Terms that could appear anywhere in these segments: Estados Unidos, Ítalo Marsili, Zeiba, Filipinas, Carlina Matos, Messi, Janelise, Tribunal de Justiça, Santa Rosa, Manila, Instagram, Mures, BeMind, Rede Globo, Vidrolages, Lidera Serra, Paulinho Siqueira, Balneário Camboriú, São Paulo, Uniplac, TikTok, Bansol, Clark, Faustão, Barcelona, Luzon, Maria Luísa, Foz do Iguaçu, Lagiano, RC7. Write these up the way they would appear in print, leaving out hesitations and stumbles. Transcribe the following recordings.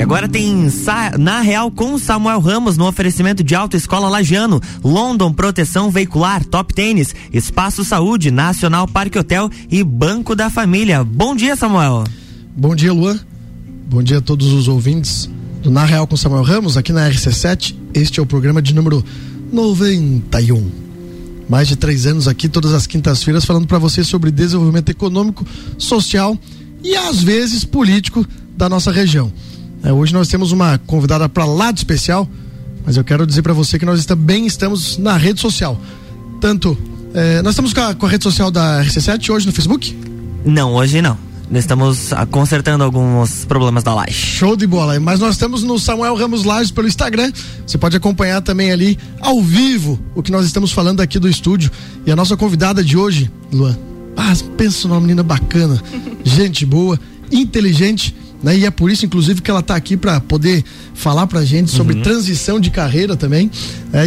E agora tem Na Real com Samuel Ramos no oferecimento de Autoescola Lagiano, London Proteção Veicular, Top Tênis, Espaço Saúde, Nacional Parque Hotel e Banco da Família. Bom dia, Samuel. Bom dia, Luan. Bom dia a todos os ouvintes do Na Real com Samuel Ramos, aqui na RC7. Este é o programa de número 91. Mais de 3 anos aqui, todas as quintas-feiras, falando para vocês sobre desenvolvimento econômico, social e, às vezes, político da nossa região. Hoje nós temos uma convidada para lá de especial, mas eu quero dizer para você que nós também estamos na rede social. Tanto, nós estamos com a rede social da RC7 hoje no Facebook? Não, hoje não. Nós estamos consertando alguns problemas da live. Show de bola. Mas nós estamos no Samuel Ramos Lives pelo Instagram. Você pode acompanhar também ali, ao vivo, o que nós estamos falando aqui do estúdio. E a nossa convidada de hoje, Luan, pensa numa menina bacana, gente boa, inteligente, né? E é por isso, inclusive, que ela está aqui para poder falar pra gente sobre transição de carreira também.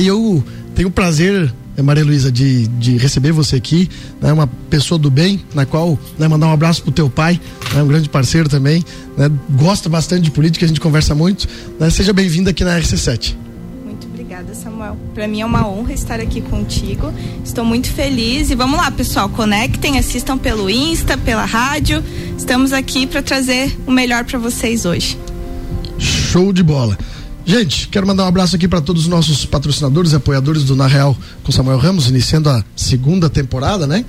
E eu tenho o prazer, Maria Luísa, de receber você aqui, né? Uma pessoa do bem, na qual, né, mandar um abraço pro teu pai, né, um grande parceiro também, né, gosta bastante de política, a gente conversa muito, né? Seja bem-vinda aqui na RC7. Muito obrigada, Samuel. Para mim é uma honra estar aqui contigo, estou muito feliz e vamos lá, pessoal, conectem, assistam pelo Insta, pela rádio, estamos aqui para trazer o melhor para vocês hoje. Show de bola. Gente, quero mandar um abraço aqui para todos os nossos patrocinadores e apoiadores do Na Real com Samuel Ramos, iniciando a 2ª temporada, né?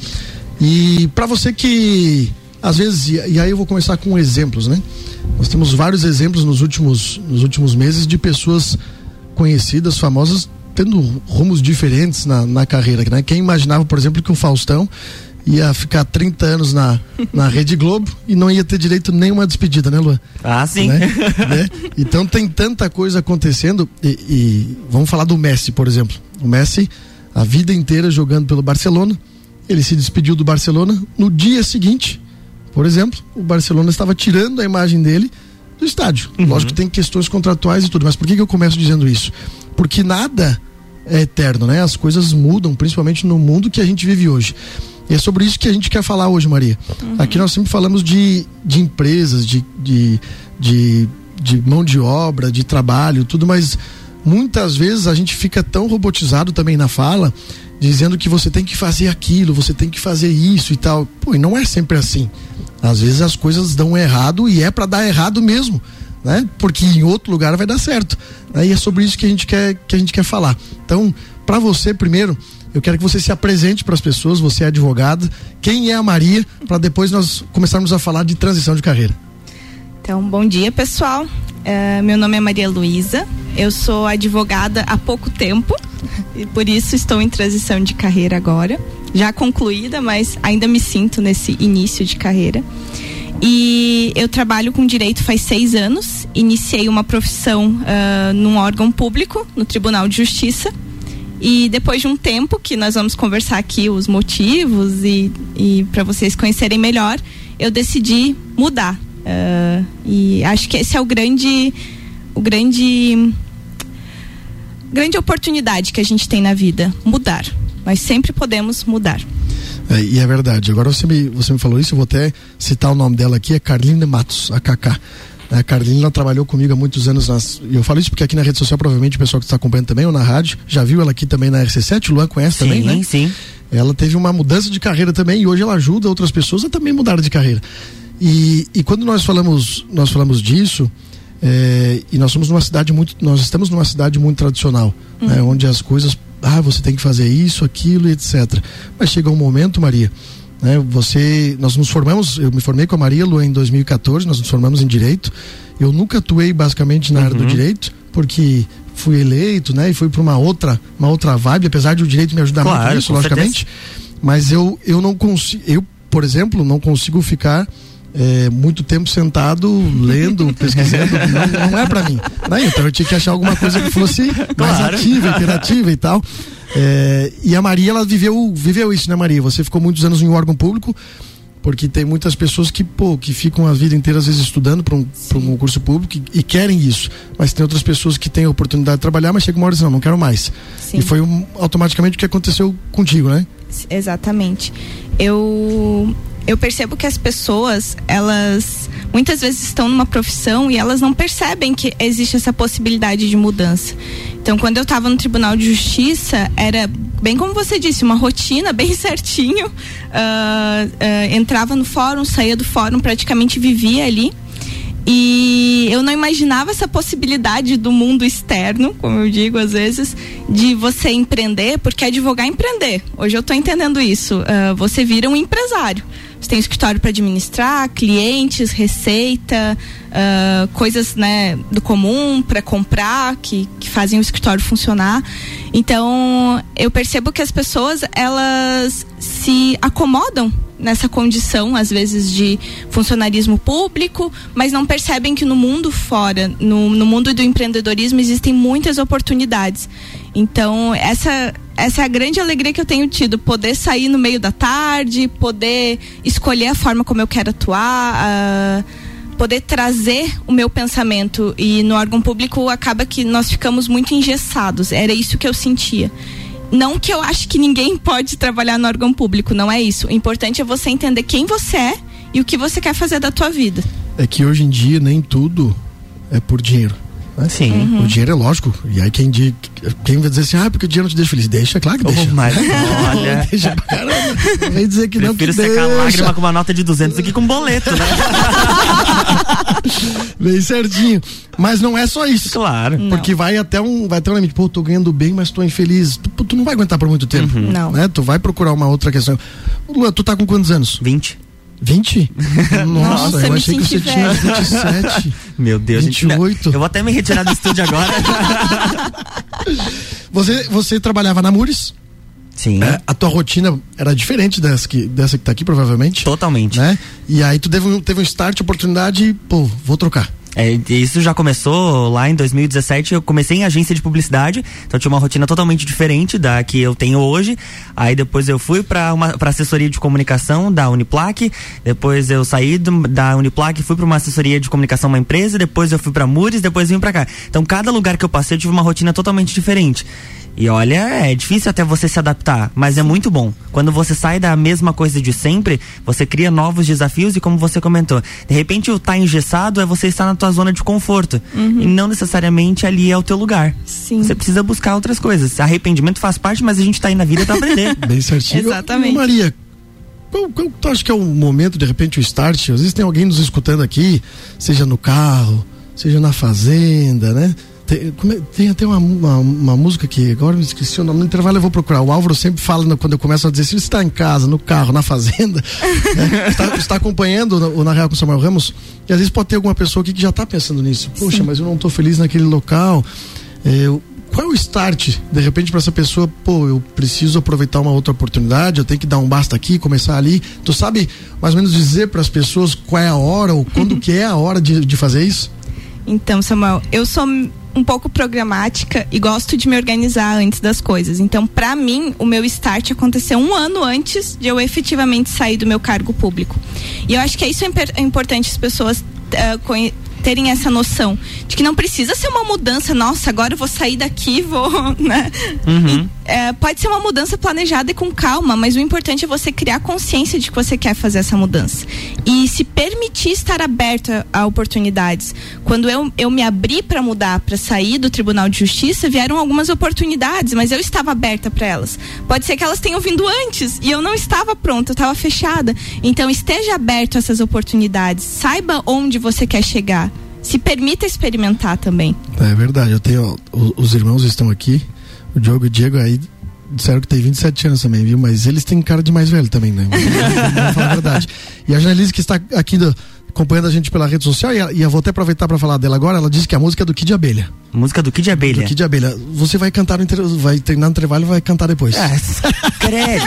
E para você que, às vezes, e aí eu vou começar com exemplos, né? Nós temos vários exemplos nos últimos meses de pessoas conhecidas, famosas, tendo rumos diferentes na carreira, né? Quem imaginava, por exemplo, que o Faustão ia ficar 30 anos na Rede Globo e não ia ter direito nenhuma despedida, né, Luan? Ah, sim. Né? Então tem tanta coisa acontecendo e vamos falar do Messi, por exemplo. O Messi, a vida inteira jogando pelo Barcelona, ele se despediu do Barcelona. No dia seguinte, por exemplo, o Barcelona estava tirando a imagem dele do estádio. Uhum. Lógico que tem questões contratuais e tudo, mas por que eu começo dizendo isso? Porque nada é eterno, né? As coisas mudam, principalmente no mundo que a gente vive hoje. E é sobre isso que a gente quer falar hoje, Maria. Uhum. Aqui nós sempre falamos de empresas, de mão de obra, de trabalho, tudo, mas muitas vezes a gente fica tão robotizado também na fala, dizendo que você tem que fazer aquilo, você tem que fazer isso e tal. Pô, e não é sempre assim. Às vezes as coisas dão errado e é para dar errado mesmo, né? Porque em outro lugar vai dar certo, né? E é sobre isso que a gente quer falar. Então, para você primeiro, eu quero que você se apresente para as pessoas, você é advogado, quem é a Maria, para depois nós começarmos a falar de transição de carreira. Então, bom dia, pessoal. Meu nome é Maria Luísa, eu sou advogada há pouco tempo e por isso estou em transição de carreira agora, já concluída, mas ainda me sinto nesse início de carreira. E eu trabalho com direito faz 6 anos, iniciei uma profissão num órgão público, no Tribunal de Justiça. E depois de um tempo, que nós vamos conversar aqui os motivos e para vocês conhecerem melhor, eu decidi mudar. E acho que esse é grande oportunidade que a gente tem na vida, mudar. Nós sempre podemos mudar. E é verdade. Agora você me falou isso, eu vou até citar o nome dela aqui, é Carlina Matos, a Kaká. A Carlina trabalhou comigo há muitos anos, e eu falo isso porque aqui na rede social provavelmente o pessoal que está acompanhando também, ou na rádio, já viu ela aqui também na RC7, o Luan conhece também, né? Sim, sim. Ela teve uma mudança de carreira também e hoje ela ajuda outras pessoas a também mudar de carreira. E quando nós falamos disso, e nós estamos numa cidade muito tradicional, né? Onde as coisas, você tem que fazer isso, aquilo, etc. Mas chega um momento, Maria, nós nos formamos, eu me formei com a Maria Lu em 2014, nós nos formamos em Direito. Eu nunca atuei basicamente na área do Direito, porque fui eleito, né? E fui para uma outra vibe, apesar de o Direito me ajudar muito nisso, logicamente. Mas eu não consigo, por exemplo, não consigo ficar muito tempo sentado, lendo, pesquisando, não é para mim. Né? Então eu tinha que achar alguma coisa que fosse mais ativa, interativa e tal. E a Maria, ela viveu isso, né, Maria? Você ficou muitos anos em um órgão público, porque tem muitas pessoas que ficam a vida inteira às vezes estudando para um concurso público e querem isso, mas tem outras pessoas que têm a oportunidade de trabalhar, mas chega uma hora e dizem, não quero mais. Sim. E foi automaticamente o que aconteceu contigo, né? Exatamente. Eu eu percebo que as pessoas, elas muitas vezes estão numa profissão e elas não percebem que existe essa possibilidade de mudança. Então, quando eu estava no Tribunal de Justiça, era bem como você disse, uma rotina bem certinho, entrava no fórum, saía do fórum, praticamente vivia ali. E eu não imaginava essa possibilidade do mundo externo, como eu digo às vezes, de você empreender, porque advogar é empreender. Hoje eu estou entendendo isso. Você vira um empresário. Você tem um escritório para administrar, clientes, receita, coisas, né, do comum para comprar, que fazem o escritório funcionar. Então, eu percebo que as pessoas, elas se acomodam nessa condição, às vezes, de funcionarismo público, mas não percebem que no mundo fora, no mundo do empreendedorismo, existem muitas oportunidades. Então, essa é a grande alegria que eu tenho tido, poder sair no meio da tarde, poder escolher a forma como eu quero atuar, poder trazer o meu pensamento. E no órgão público acaba que nós ficamos muito engessados, era isso que eu sentia. Não que eu acho que ninguém pode trabalhar no órgão público, não é isso. O importante é você entender quem você é e o que você quer fazer da tua vida. É que hoje em dia nem tudo é por dinheiro, né? Sim. Uhum. O dinheiro é lógico. E aí quem vai dizer assim, porque o dinheiro não te deixa feliz. Deixa, claro que deixa. Mas olha. Deixa pra caramba. Vai dizer que não, que deixa. Prefiro secar a lágrima com uma nota de 200 aqui com um boleto, né? Bem certinho. Mas não é só isso. Claro. Não. Porque vai até um limite. Pô, tô ganhando bem, mas tô infeliz. Tu não vai aguentar por muito tempo. Uhum. Não. Né? Tu vai procurar uma outra questão. Lua, tu tá com quantos anos? 20? Nossa, eu achei que você tinha 27. Meu Deus, 28. Eu vou até me retirar do estúdio agora. Você trabalhava na Mures? Sim. A tua rotina era diferente dessa que tá aqui, provavelmente? Totalmente. Né? E aí tu teve um start, oportunidade e, vou trocar. Isso já começou lá em 2017. Eu comecei em agência de publicidade, então tinha uma rotina totalmente diferente da que eu tenho hoje. Aí depois eu fui pra assessoria de comunicação da Uniplac, depois eu saí da Uniplac, fui pra uma assessoria de comunicação, uma empresa, depois eu fui pra Mures, depois vim pra cá. Então cada lugar que eu passei eu tive uma rotina totalmente diferente. E olha, é difícil até você se adaptar, mas é muito bom. Quando você sai da mesma coisa de sempre, você cria novos desafios e, como você comentou, de repente o tá engessado é você estar na tua zona de conforto. Uhum. E não necessariamente ali é o teu lugar. Sim. Você precisa buscar outras coisas. Arrependimento faz parte, mas a gente tá aí na vida pra aprender. Bem certinho. Exatamente. Maria, qual tu acha que é o momento, de repente, o start? Às vezes tem alguém nos escutando aqui, seja no carro, seja na fazenda, né? Tem até uma música que agora me esqueci o nome. No intervalo eu vou procurar. O Álvaro sempre fala, quando eu começo a dizer, se você está em casa, no carro, na fazenda, né? está acompanhando o Na Real com o Samuel Ramos, e às vezes pode ter alguma pessoa aqui que já está pensando nisso. Poxa, sim, mas eu não estou feliz naquele local. Qual é o start, de repente, para essa pessoa? Eu preciso aproveitar uma outra oportunidade, eu tenho que dar um basta aqui, começar ali. Tu sabe mais ou menos dizer para as pessoas qual é a hora, ou quando que é a hora de fazer isso? Então, Samuel, eu sou um pouco programática e gosto de me organizar antes das coisas. Então, pra mim, o meu start aconteceu um ano antes de eu efetivamente sair do meu cargo público. E eu acho que isso é importante as pessoas terem essa noção de que não precisa ser uma mudança, nossa, agora eu vou sair daqui, né? Uhum. Pode ser uma mudança planejada e com calma, mas o importante é você criar consciência de que você quer fazer essa mudança e se permitir estar aberta a oportunidades. Quando eu me abri para mudar, para sair do Tribunal de Justiça, vieram algumas oportunidades, mas eu estava aberta para elas. Pode ser que elas tenham vindo antes e eu não estava pronta, eu estava fechada. Então esteja aberto a essas oportunidades, saiba onde você quer chegar, se permita experimentar também. É verdade, eu tenho, os irmãos estão aqui, o Diogo e o Diego aí disseram que tem 27 anos também, viu? Mas eles têm cara de mais velho também, né? Vamos falar a verdade. E a jornalista que está aqui acompanhando a gente pela rede social, e eu vou até aproveitar para falar dela agora, ela disse que a música é do Kid Abelha. Música do Kid Abelha. Do Kid Abelha. Você vai cantar, vai treinar no trabalho e vai cantar depois. Credo!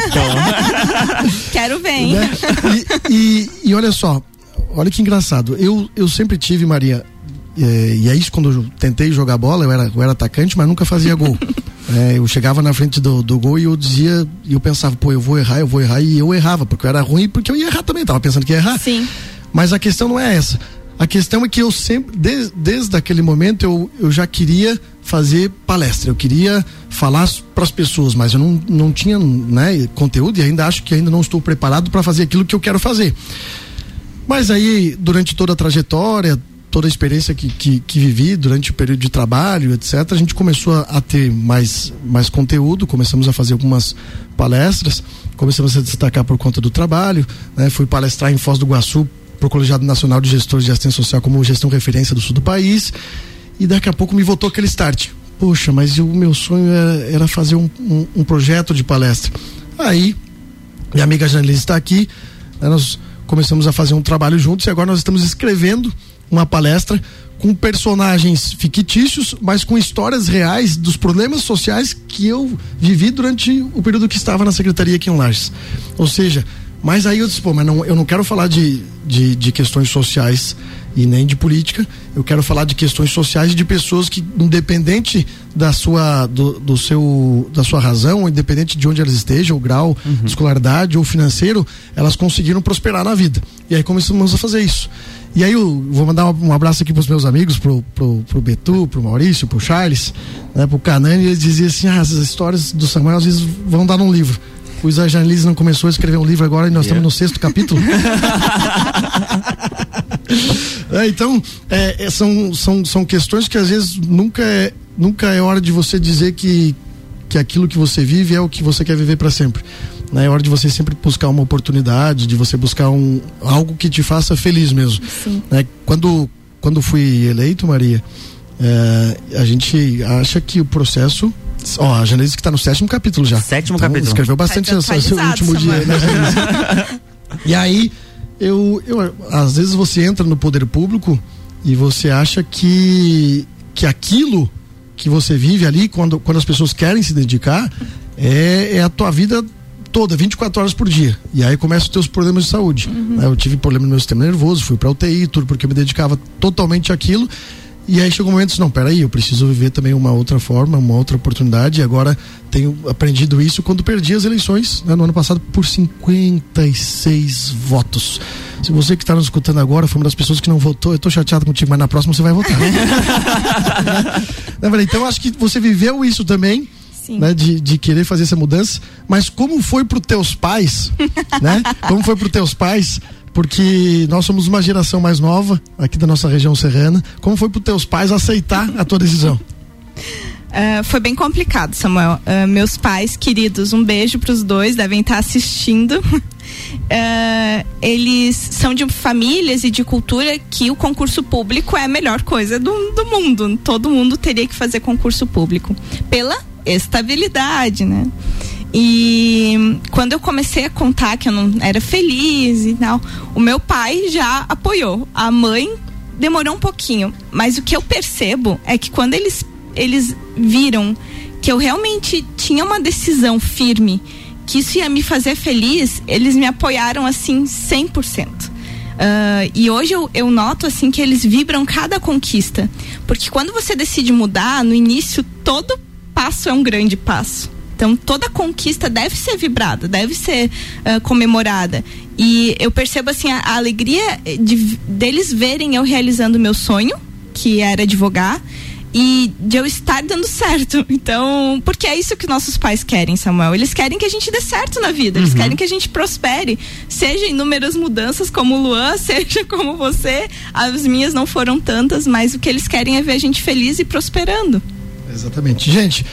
Quero ver, hein? Né? E olha só, olha que engraçado. Eu sempre tive, Maria, e é isso, quando eu tentei jogar bola, eu era atacante, mas nunca fazia gol. Eu chegava na frente do gol e eu pensava, eu vou errar, e eu errava, porque eu era ruim, porque eu ia errar também, tava pensando que ia errar. Sim. Mas a questão não é essa. A questão é que eu sempre, desde aquele momento, eu já queria fazer palestra, eu queria falar para as pessoas, mas eu não tinha, né, conteúdo, e ainda acho que ainda não estou preparado para fazer aquilo que eu quero fazer. Mas aí, durante toda a trajetória, toda a experiência que vivi durante o período de trabalho, etc., a gente começou a ter mais conteúdo, começamos a fazer algumas palestras, começamos a se destacar por conta do trabalho, né? Fui palestrar em Foz do Iguaçu pro Colegiado Nacional de Gestores de Assistência Social como gestão referência do sul do país, e daqui a pouco me voltou aquele start. Poxa, mas o meu sonho era fazer um projeto de palestra. Aí, minha amiga Janelise está aqui, né? Nós começamos a fazer um trabalho juntos e agora nós estamos escrevendo uma palestra com personagens fictícios, mas com histórias reais dos problemas sociais que eu vivi durante o período que estava na secretaria aqui em Lages. Ou seja, mas aí eu disse, pô, mas não, eu não quero falar de questões sociais e nem de política, eu quero falar de questões sociais de pessoas que, independente da sua, da sua razão, independente de onde elas estejam, o grau de escolaridade ou financeiro, elas conseguiram prosperar na vida. E aí começamos a fazer isso. E aí eu vou mandar um abraço aqui pros meus amigos, pro Betu, pro Maurício, pro Charles, né, pro Canani, eles diziam assim, ah, as histórias do Samuel às vezes vão dar num livro. O Zé Janelise não começou a escrever um livro agora e nós estamos no 6º capítulo. Então, são questões que às vezes nunca é hora de você dizer que aquilo que você vive é o que você quer viver para sempre. Né? É hora de você sempre buscar uma oportunidade, de você buscar algo que te faça feliz mesmo. Né? Quando fui eleito, Maria, a gente acha que o processo... Ó, a Janelise que tá no 7º capítulo já. 7º então, capítulo. Escreveu bastante seu último dia. Né? E aí, às vezes você entra no poder público e você acha que aquilo que você vive ali, quando as pessoas querem se dedicar, é a tua vida toda, 24 horas por dia. E aí começam os teus problemas de saúde. Né? Eu tive problema no meu sistema nervoso, fui pra UTI, tudo, porque eu me dedicava totalmente àquilo. E aí chegou um momento, não, peraí, eu preciso viver também uma outra forma, uma outra oportunidade, e agora tenho aprendido isso quando perdi as eleições, né, no ano passado por 56 votos. Se você que está nos escutando agora foi uma das pessoas que não votou, eu tô chateado contigo, mas na próxima você vai votar. Né? Então acho que você viveu isso também, né, de querer fazer essa mudança, mas como foi para os teus pais, né? Como foi para os teus pais? Porque nós somos uma geração mais nova aqui da nossa região serrana. Como foi para os teus pais aceitar a tua decisão? Foi bem complicado, Samuel. Meus pais queridos, um beijo para os dois, devem estar assistindo. Eles são de famílias e de cultura que o concurso público é a melhor coisa do mundo. Todo mundo teria que fazer concurso público pela estabilidade, né? E quando eu comecei a contar que eu não era feliz e tal, o meu pai já apoiou. A mãe demorou um pouquinho, mas o que eu percebo é que quando eles viram que eu realmente tinha uma decisão firme, que isso ia me fazer feliz, eles me apoiaram assim 100%. E hoje eu noto assim que eles vibram cada conquista, porque quando você decide mudar, no início todo passo é um grande passo. Então, toda conquista deve ser vibrada, deve ser comemorada. E eu percebo, assim, a alegria deles verem eu realizando o meu sonho, que era advogar, e de eu estar dando certo. Então, porque é isso que nossos pais querem, Samuel. Eles querem que a gente dê certo na vida, eles querem que a gente prospere. Seja inúmeras mudanças como o Luan, seja como você. As minhas não foram tantas, mas o que eles querem é ver a gente feliz e prosperando. Exatamente. Gente...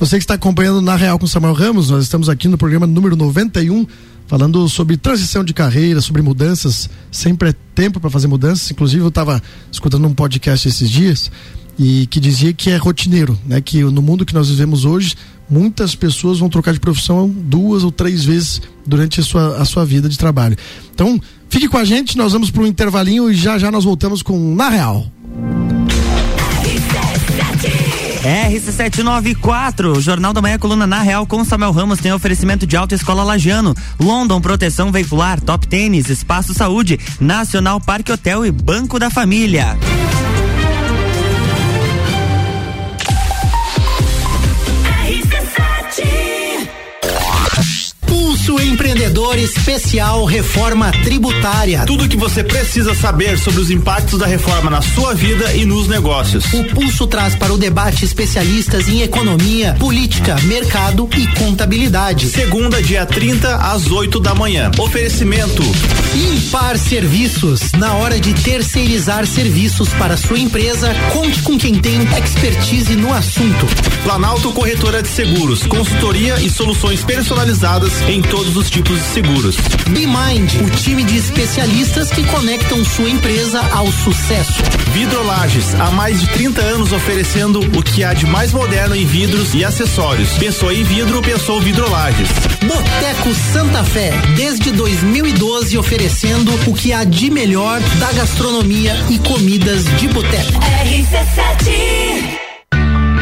Você que está acompanhando Na Real com Samuel Ramos, nós estamos aqui no programa número 91, falando sobre transição de carreira, sobre mudanças. Sempre é tempo para fazer mudanças. Inclusive, eu estava escutando um podcast esses dias e que dizia que é rotineiro, né? Que no mundo que nós vivemos hoje, muitas pessoas vão trocar de profissão 2 ou 3 vezes durante a sua vida de trabalho. Então, fique com a gente, nós vamos para um intervalinho e já nós voltamos com Na Real. RC794, Jornal da Manhã, coluna Na Real com Samuel Ramos, tem oferecimento de Autoescola Lagiano, London Proteção Veicular, Top Tênis, Espaço Saúde, Nacional Parque Hotel e Banco da Família. RC7 Pulso em Empreendedor Especial Reforma Tributária. Tudo o que você precisa saber sobre os impactos da reforma na sua vida e nos negócios. O Pulso traz para o debate especialistas em economia, política, mercado e contabilidade. Segunda, dia 30, às 8 da manhã. Oferecimento Impar Serviços. Na hora de terceirizar serviços para sua empresa, conte com quem tem expertise no assunto. Planalto Corretora de Seguros, consultoria e soluções personalizadas em todos os tipos de seguros. BeMind, o time de especialistas que conectam sua empresa ao sucesso. Vidrolages, há mais de 30 anos oferecendo o que há de mais moderno em vidros e acessórios. Pensou em vidro, pensou Vidrolages. Boteco Santa Fé, desde 2012 oferecendo o que há de melhor da gastronomia e comidas de boteco. RC7.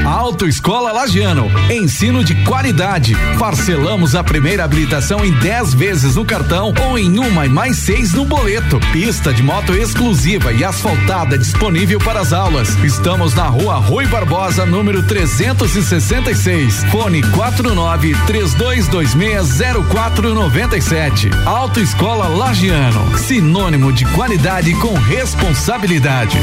Autoescola Lagiano, ensino de qualidade. Parcelamos a primeira habilitação em 10 vezes no cartão ou em uma e mais 6 no boleto. Pista de moto exclusiva e asfaltada disponível para as aulas. Estamos na Rua Rui Barbosa, número 366. Fone 49-3226-0497. Autoescola Lagiano, sinônimo de qualidade com responsabilidade.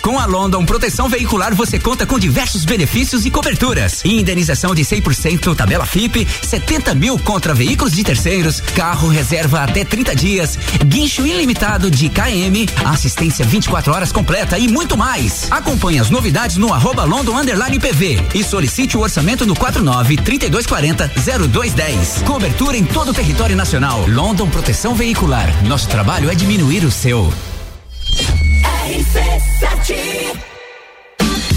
Com a London Proteção Veicular você conta com diversos benefícios e coberturas. Indenização de 100%, tabela FIPE, 70 mil contra veículos de terceiros, carro reserva até 30 dias, guincho ilimitado de KM, assistência 24 horas completa e muito mais. Acompanhe as novidades no @London_PV e solicite o orçamento no 49-3240-0210. Cobertura em todo o território nacional. London Proteção Veicular. Nosso trabalho é diminuir o seu.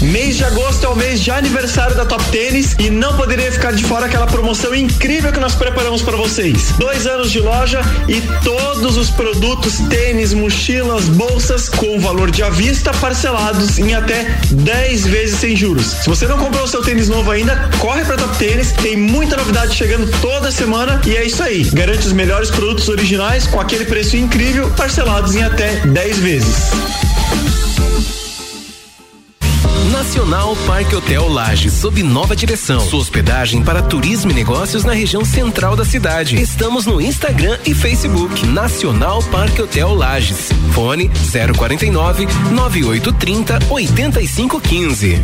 Mês de agosto é o mês de aniversário da Top Tênis e não poderia ficar de fora aquela promoção incrível que nós preparamos para vocês. 2 anos de loja e todos os produtos, tênis, mochilas, bolsas, com valor de à vista, parcelados em até 10 vezes sem juros. Se você não comprou o seu tênis novo ainda, corre para Top Tênis, tem muita novidade chegando toda semana e é isso aí. Garante os melhores produtos originais com aquele preço incrível, parcelados em até 10 vezes. Nacional Parque Hotel Lages, sob nova direção. Sua hospedagem para turismo e negócios na região central da cidade. Estamos no Instagram e Facebook. Nacional Parque Hotel Lages. Fone 049-9830-8515.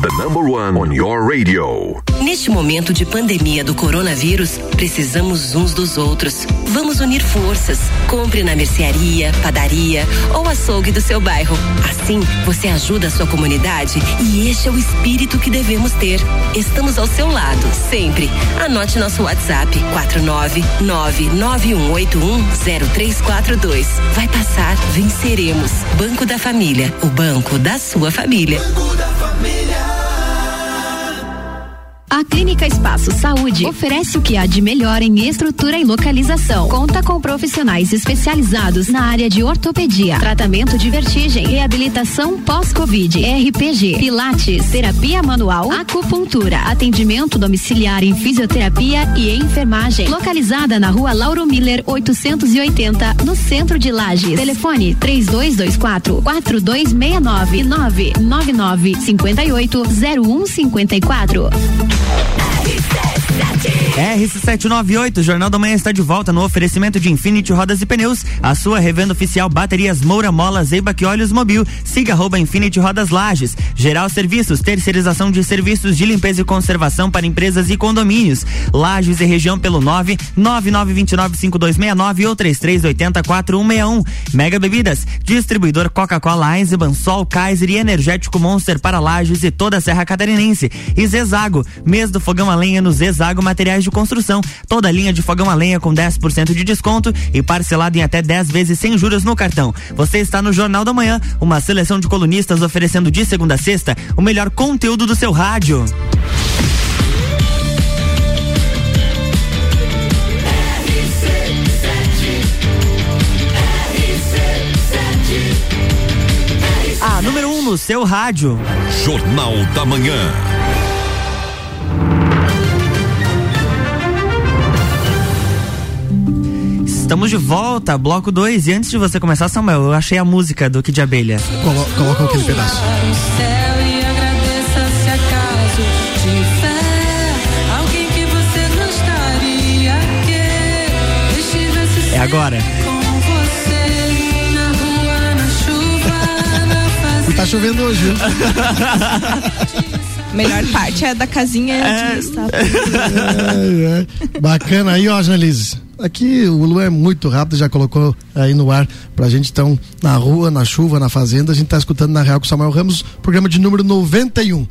The number one on your radio. Neste momento de pandemia do coronavírus, precisamos uns dos outros. Vamos unir forças. Compre na mercearia, padaria ou açougue do seu bairro. Assim, você ajuda a sua comunidade e este é o espírito que devemos ter. Estamos ao seu lado, sempre. Anote nosso WhatsApp, 49991810342. Vai passar, venceremos. Banco da Família, o banco da sua família. Banco da Família. A Clínica Espaço Saúde oferece o que há de melhor em estrutura e localização. Conta com profissionais especializados na área de ortopedia, tratamento de vertigem, reabilitação pós-Covid, RPG, pilates, terapia manual, acupuntura, atendimento domiciliar em fisioterapia e enfermagem. Localizada na Rua Lauro Miller 880, no centro de Lages. Telefone 3224-4269 e 999-580154. RC798, o Jornal da Manhã está de volta no oferecimento de Infinity Rodas e Pneus, a sua revenda oficial baterias Moura, Mola, Zeiba e Óleos Mobil. Siga @Infinity Rodas Lages. Geral Serviços, terceirização de serviços de limpeza e conservação para empresas e condomínios. Lages e região pelo 999295269 ou 33804161. Mega Bebidas, distribuidor Coca-Cola, Heinz, Bansol, Kaiser e Energético Monster para Lages e toda a Serra Catarinense. E Zezago, mês do fogão a lenha no Zezago Materiais de Construção. Toda a linha de fogão a lenha com 10% de desconto e parcelado em até 10 vezes sem juros no cartão. Você está no Jornal da Manhã, uma seleção de colunistas oferecendo de segunda a sexta o melhor conteúdo do seu rádio. A número 1 no seu rádio. Jornal da Manhã. Estamos de volta, bloco 2. E antes de você começar, Samuel, eu achei a música do Kid Abelha. Coloca aquele pedaço. Céu e agradeça se acaso tiver alguém agora. E tá chovendo hoje, viu? Melhor parte é da casinha de sapo. Bacana aí, ó, Janelise. Aqui o Lu é muito rápido, já colocou aí no ar pra gente, então, na rua, na chuva, na fazenda, a gente tá escutando Na Real com Samuel Ramos, programa de número 91.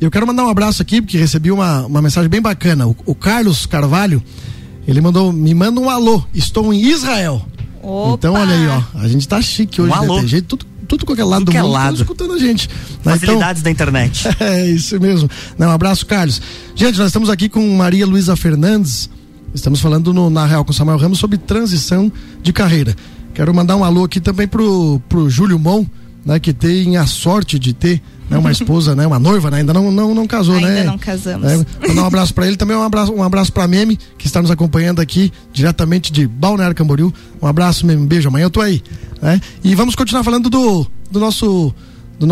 Eu quero mandar um abraço aqui, porque recebi uma mensagem bem bacana. O Carlos Carvalho, ele mandou, me manda um alô, estou em Israel. Opa. Então, olha aí, ó, a gente tá chique hoje, alô. Tem jeito, tudo qualquer lado do mundo, estão escutando a gente. Facilidades da internet. É, isso mesmo. Um abraço, Carlos. Gente, nós estamos aqui com Maria Luísa Fernandes, estamos falando Na Real com Samuel Ramos sobre transição de carreira. Quero mandar um alô aqui também pro Júlio Mon, né, que tem a sorte de ter uma esposa, uma noiva, né? Ainda não casou, ainda né? Ainda não casamos. Mandar um abraço pra ele, também um abraço pra Meme, que está nos acompanhando aqui, diretamente de Balneário Camboriú. Um abraço, Meme, beijo, amanhã eu tô aí, né? E vamos continuar falando da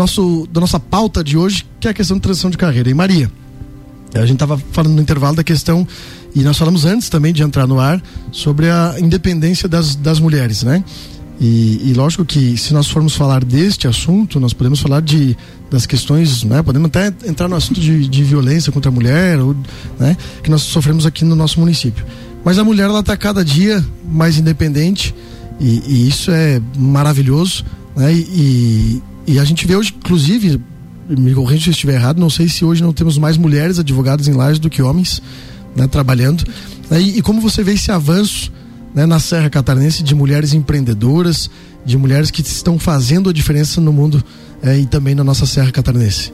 nossa pauta de hoje, que é a questão de transição de carreira. E Maria, a gente tava falando no intervalo da questão, e nós falamos antes também de entrar no ar, sobre a independência das mulheres, né? E lógico que se nós formos falar deste assunto, nós podemos falar das questões, né? Podemos até entrar no assunto de violência contra a mulher, ou, né? Que nós sofremos aqui no nosso município. Mas a mulher, ela está cada dia mais independente, e isso é maravilhoso, né? E a gente vê hoje, inclusive, me corrija se eu estiver errado, não sei se hoje não temos mais mulheres advogadas em Lages do que homens, né? Trabalhando. E como você vê esse avanço, né, na Serra Catarinense, de mulheres empreendedoras, de mulheres que estão fazendo a diferença no mundo, e também na nossa Serra Catarinense?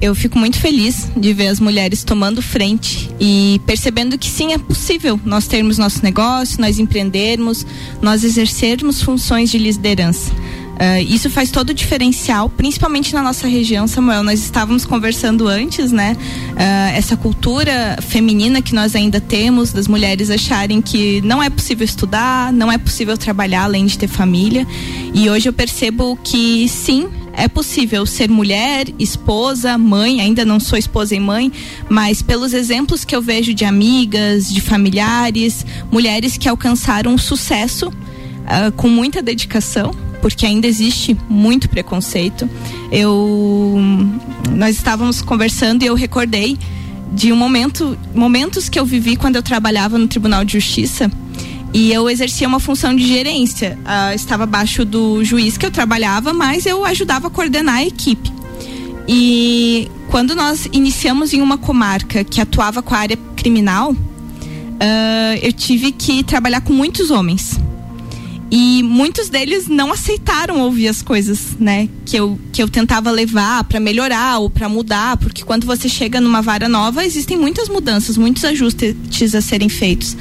Eu fico muito feliz de ver as mulheres tomando frente e percebendo que sim, é possível nós termos nosso negócio, nós empreendermos, nós exercermos funções de liderança. Isso faz todo o diferencial, principalmente na nossa região, Samuel. Nós estávamos conversando antes, né? Essa cultura feminina que nós ainda temos, das mulheres acharem que não é possível estudar, não é possível trabalhar além de ter família. E hoje eu percebo que sim, é possível ser mulher, esposa, mãe. Ainda não sou esposa e mãe, mas pelos exemplos que eu vejo de amigas, de familiares, mulheres que alcançaram sucesso com muita dedicação, porque ainda existe muito preconceito. Nós estávamos conversando e eu recordei de momentos que eu vivi quando eu trabalhava no Tribunal de Justiça, e eu exercia uma função de gerência. Estava abaixo do juiz que eu trabalhava, mas eu ajudava a coordenar a equipe. E quando nós iniciamos em uma comarca que atuava com a área criminal, eu tive que trabalhar com muitos homens. E muitos deles não aceitaram ouvir as coisas, né, que eu tentava levar para melhorar ou para mudar, porque quando você chega numa vara nova, existem muitas mudanças, muitos ajustes a serem feitos.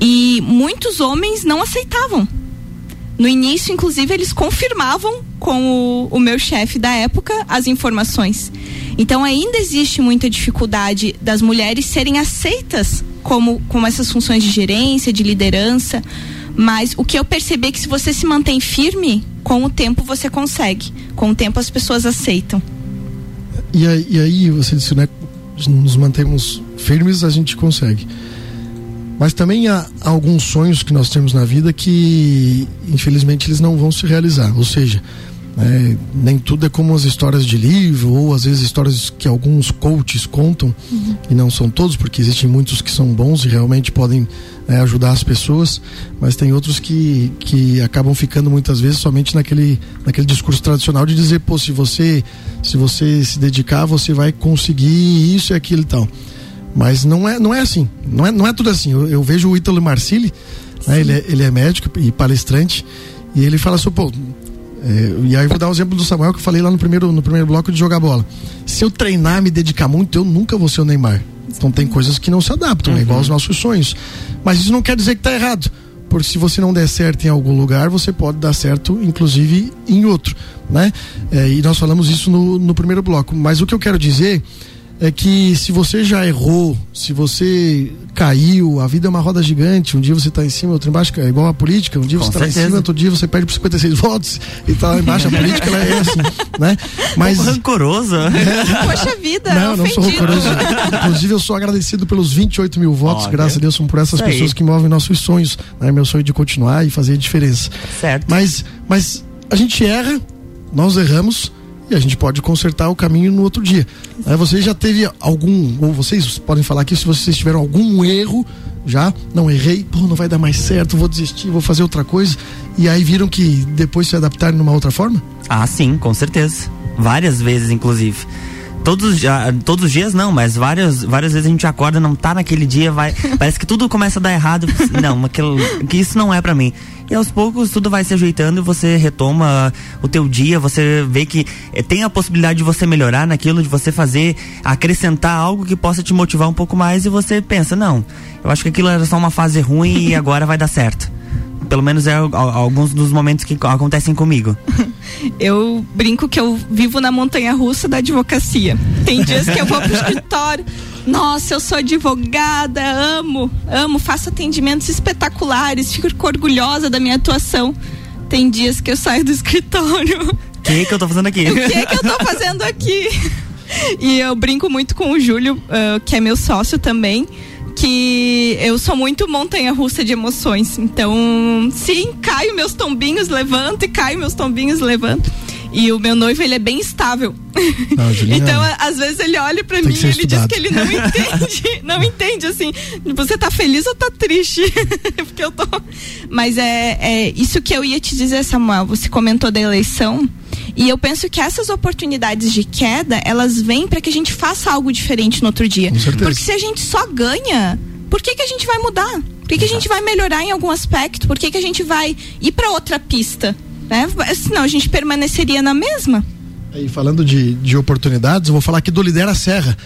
E muitos homens não aceitavam. No início, inclusive, eles confirmavam com o meu chefe da época as informações. Então ainda existe muita dificuldade das mulheres serem aceitas como essas funções de gerência, de liderança. Mas o que eu percebi é que se você se mantém firme, com o tempo você consegue. Com o tempo as pessoas aceitam. E aí você disse, né? Nos mantemos firmes, a gente consegue. Mas também há alguns sonhos que nós temos na vida que, infelizmente, eles não vão se realizar. Ou seja, nem tudo é como as histórias de livro, ou às vezes histórias que alguns coaches contam, e não são todos, porque existem muitos que são bons e realmente podem ajudar as pessoas, mas tem outros que acabam ficando muitas vezes somente naquele discurso tradicional de dizer, pô, se você se dedicar, você vai conseguir isso e aquilo e tal. Mas não é assim, não é tudo assim. Eu vejo o Ítalo Marsili, né, ele é médico e palestrante, e ele fala assim, pô, e aí vou dar o exemplo do Samuel, que eu falei lá no primeiro bloco de jogar bola. Se eu treinar, me dedicar muito, eu nunca vou ser o Neymar. Então tem coisas que não se adaptam, é igual aos nossos sonhos. Mas isso não quer dizer que tá errado, porque se você não der certo em algum lugar, você pode dar certo, inclusive, em outro, né? E nós falamos isso no primeiro bloco. Mas o que eu quero dizer é que se você já errou, se você caiu, a vida é uma roda gigante, um dia você tá em cima, outro embaixo, é igual a política, um dia você tá lá em cima, outro dia você perde por 56 votos e tá lá embaixo, a política ela é assim, né? Mas... rancorosa. Né? Poxa vida, não, não sou rancoroso. Inclusive eu sou agradecido pelos 28 mil votos, óbvio, graças a Deus, por essas pessoas que movem nossos sonhos, né? Meu sonho de continuar e fazer a diferença. Certo. Mas a gente erra, nós erramos, e a gente pode consertar o caminho no outro dia. Aí você já teve algum, ou vocês podem falar aqui, se vocês tiveram algum erro, já, não errei, pô, não vai dar mais certo, vou desistir, vou fazer outra coisa, e aí viram que depois se adaptaram numa outra forma? Ah, sim, com certeza. Várias vezes, inclusive. Todos os dias não, mas várias vezes a gente acorda, não tá naquele dia, parece que tudo começa a dar errado, não, que isso não é pra mim. E aos poucos tudo vai se ajeitando e você retoma o teu dia, você vê que tem a possibilidade de você melhorar naquilo, de você fazer, acrescentar algo que possa te motivar um pouco mais, e você pensa, não, eu acho que aquilo era só uma fase ruim e agora vai dar certo. Pelo menos é alguns dos momentos que acontecem comigo. Eu brinco que eu vivo na montanha-russa da advocacia. Tem dias que eu vou pro escritório, nossa, eu sou advogada, amo, faço atendimentos espetaculares, fico orgulhosa da minha atuação. Tem dias que eu saio do escritório. O que eu tô fazendo aqui? O que eu tô fazendo aqui? E eu brinco muito com o Júlio, que é meu sócio também, que eu sou muito montanha-russa de emoções. Então, sim, caio meus tombinhos, levanto, e caio meus tombinhos, levanto. E o meu noivo, ele é bem estável. Não, então, às vezes ele olha pra mim e ele diz que ele não entende, assim, você tá feliz ou tá triste? Porque eu tô... Mas é isso que eu ia te dizer, Samuel, você comentou da eleição, e eu penso que essas oportunidades de queda, elas vêm pra que a gente faça algo diferente no outro dia. Com certeza. Porque se a gente só ganha, por que que a gente vai mudar? Por que que a gente vai melhorar em algum aspecto? Por que que a gente vai ir pra outra pista? Né? Senão a gente permaneceria na mesma. E falando de oportunidades, eu vou falar aqui do Lidera Serra.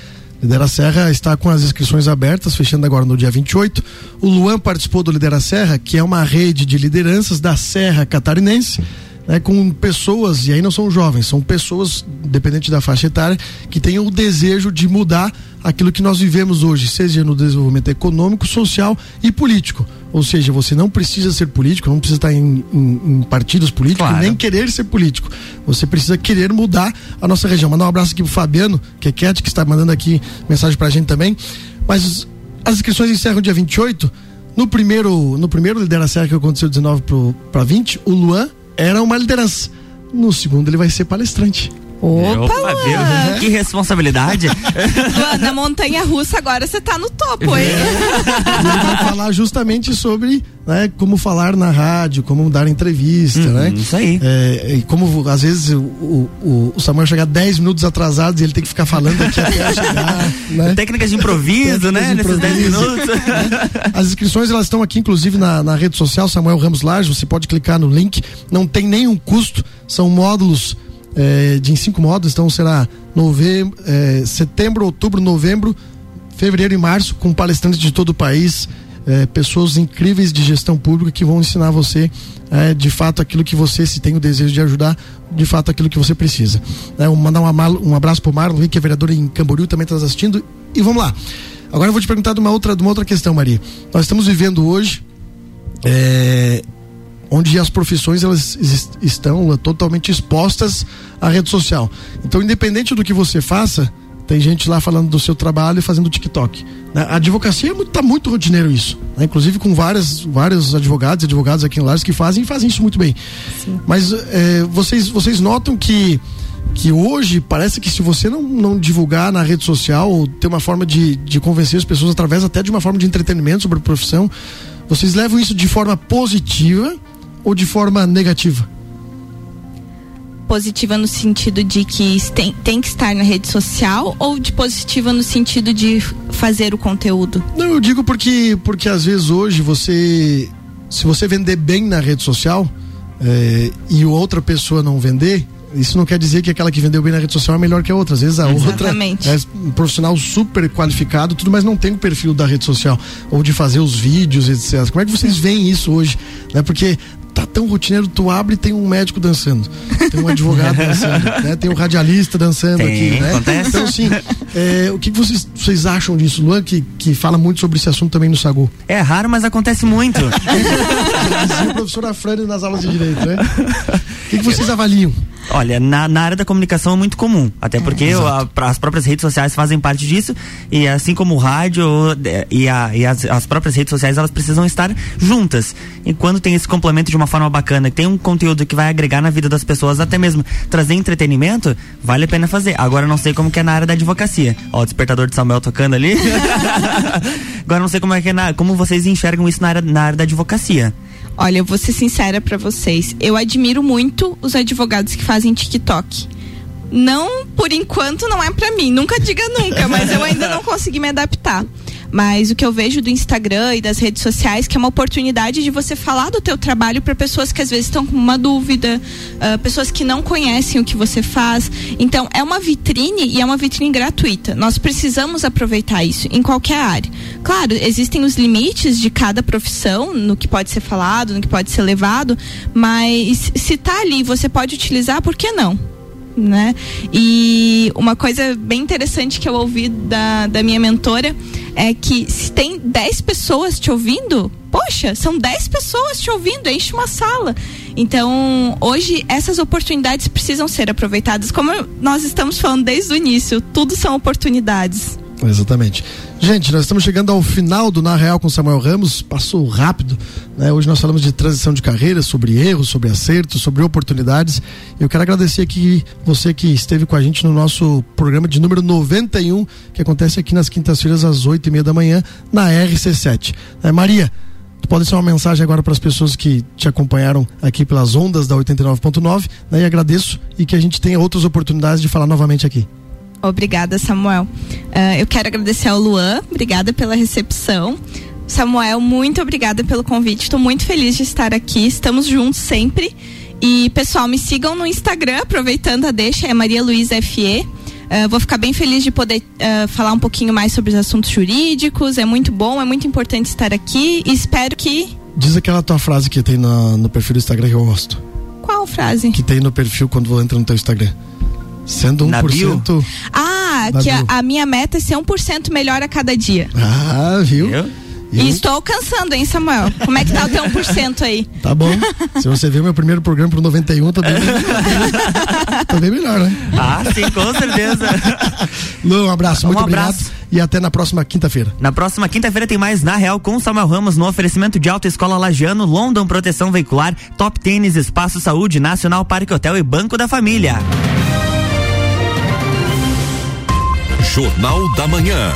Lidera Serra está com as inscrições abertas, fechando agora no dia 28. O Luan participou do Lidera Serra, que é uma rede de lideranças da Serra Catarinense, né, com pessoas, e aí não são jovens, são pessoas, dependente da faixa etária, que têm o desejo de mudar aquilo que nós vivemos hoje, seja no desenvolvimento econômico, social e político. Ou seja, você não precisa ser político, não precisa estar em partidos políticos, claro, nem querer ser político. Você precisa querer mudar a nossa região. Mandar um abraço aqui pro Fabiano, que é Cat, que está mandando aqui mensagem pra gente também. Mas as inscrições encerram dia 28. No primeiro Lidera Serra, que aconteceu 19 para 20, o Luan era uma liderança. No segundo, ele vai ser palestrante. Opa, Deus, que responsabilidade. Na montanha russa agora você tá no topo, hein? Ele vai falar justamente sobre, né, como falar na rádio, como dar entrevista, né? Isso aí. E como às vezes o Samuel chegar 10 minutos atrasado e ele tem que ficar falando aqui até chegar, né? Técnicas de improviso, né? Nesses 10 minutos. Né? As inscrições, elas estão aqui, inclusive, na rede social Samuel Ramos Laje, você pode clicar no link, não tem nenhum custo, são módulos em 5 módulos, então será setembro, outubro, novembro, fevereiro e março, com palestrantes de todo o país, pessoas incríveis de gestão pública que vão ensinar você de fato aquilo que você, se tem o desejo de ajudar, de fato aquilo que você precisa. Vou mandar um abraço pro Marlon, que é vereador em Camboriú, também está assistindo. E vamos lá, agora eu vou te perguntar de uma outra questão, Maria. Nós estamos vivendo hoje onde as profissões elas estão totalmente expostas à rede social. Então, independente do que você faça, tem gente lá falando do seu trabalho e fazendo TikTok. A advocacia está muito rotineiro isso, né? Inclusive com vários advogados aqui em Lages que fazem isso muito bem. Sim. Mas vocês notam que hoje parece que se você não divulgar na rede social ou ter uma forma de convencer as pessoas através até de uma forma de entretenimento sobre a profissão, vocês levam isso de forma positiva ou de forma negativa? Positiva no sentido de que tem que estar na rede social, ou de positiva no sentido de fazer o conteúdo? Não, eu digo porque às vezes hoje se você vender bem na rede social e outra pessoa não vender, isso não quer dizer que aquela que vendeu bem na rede social é melhor que a outra. Às vezes a Exatamente. Outra é um profissional super qualificado, tudo, mas não tem o perfil da rede social, ou de fazer os vídeos, etc. Como é que vocês veem isso hoje? Porque tá tão rotineiro, tu abre e tem um médico dançando, tem um advogado dançando, né? Tem um radialista dançando, aqui, né? Acontece. Então, assim, o que vocês acham disso, Luan, que fala muito sobre esse assunto também no Sagô? É raro, mas acontece muito. Dizia o professor Afrânio nas aulas de direito, né? O que vocês avaliam? Olha, na área da comunicação é muito comum, até porque as próprias redes sociais fazem parte disso, e assim como o rádio e as próprias redes sociais, elas precisam estar juntas, e quando tem esse complemento de uma forma bacana, que tem um conteúdo que vai agregar na vida das pessoas, até mesmo trazer entretenimento, vale a pena fazer. Agora não sei como que é na área da advocacia, ó, o despertador de Samuel tocando ali. Agora não sei como é que é como vocês enxergam isso na área da advocacia. Olha, eu vou ser sincera pra vocês. Eu admiro muito os advogados que fazem TikTok. Não, por enquanto, não é pra mim. Nunca diga nunca, mas eu ainda não consegui me adaptar. Mas o que eu vejo do Instagram e das redes sociais, que é uma oportunidade de você falar do teu trabalho para pessoas que às vezes estão com uma dúvida, pessoas que não conhecem o que você faz. Então, é uma vitrine, e é uma vitrine gratuita. Nós precisamos aproveitar isso em qualquer área. Claro, existem os limites de cada profissão, no que pode ser falado, no que pode ser levado, mas se tá ali, você pode utilizar, por que não? Né? E uma coisa bem interessante que eu ouvi da minha mentora é que, se tem 10 pessoas te ouvindo, poxa, são 10 pessoas te ouvindo, enche uma sala. Então, hoje, essas oportunidades precisam ser aproveitadas. Como nós estamos falando desde o início, tudo são oportunidades. Exatamente. Gente, nós estamos chegando ao final do Na Real com Samuel Ramos, passou rápido, né? Hoje nós falamos de transição de carreira, sobre erros, sobre acertos, sobre oportunidades. Eu quero agradecer aqui você que esteve com a gente no nosso programa de número 91, que acontece aqui nas quintas-feiras às 8:30 da manhã, na RC7. Maria, tu pode ser uma mensagem agora para as pessoas que te acompanharam aqui pelas ondas da 89.9, né? E agradeço, e que a gente tenha outras oportunidades de falar novamente aqui. Obrigada, Samuel. Eu quero agradecer ao Luan, obrigada pela recepção. Samuel, muito obrigada pelo convite, estou muito feliz de estar aqui, estamos juntos sempre. E, pessoal, me sigam no Instagram, aproveitando a deixa, é Maria Luísa FE. Vou ficar bem feliz de poder falar um pouquinho mais sobre os assuntos jurídicos. É muito bom, é muito importante estar aqui, e espero que... Diz aquela tua frase que tem no perfil do Instagram que eu gosto. Qual frase? Que tem no perfil quando entra no teu Instagram. Sendo 1%. Ah, que a minha meta é ser 1% melhor a cada dia. Ah, viu? E estou alcançando, hein, Samuel? Como é que tá o teu 1% aí? Tá bom. Se você viu meu primeiro programa pro 91, tá bem melhor. Tá bem melhor, né? Ah, sim, com certeza. Lu, um abraço, muito obrigado. E até na próxima quinta-feira. Na próxima quinta-feira tem mais Na Real com Samuel Ramos, no oferecimento de Autoescola Lajeano, London Proteção Veicular, Top Tênis, Espaço Saúde, Nacional Parque Hotel e Banco da Família. Jornal da Manhã.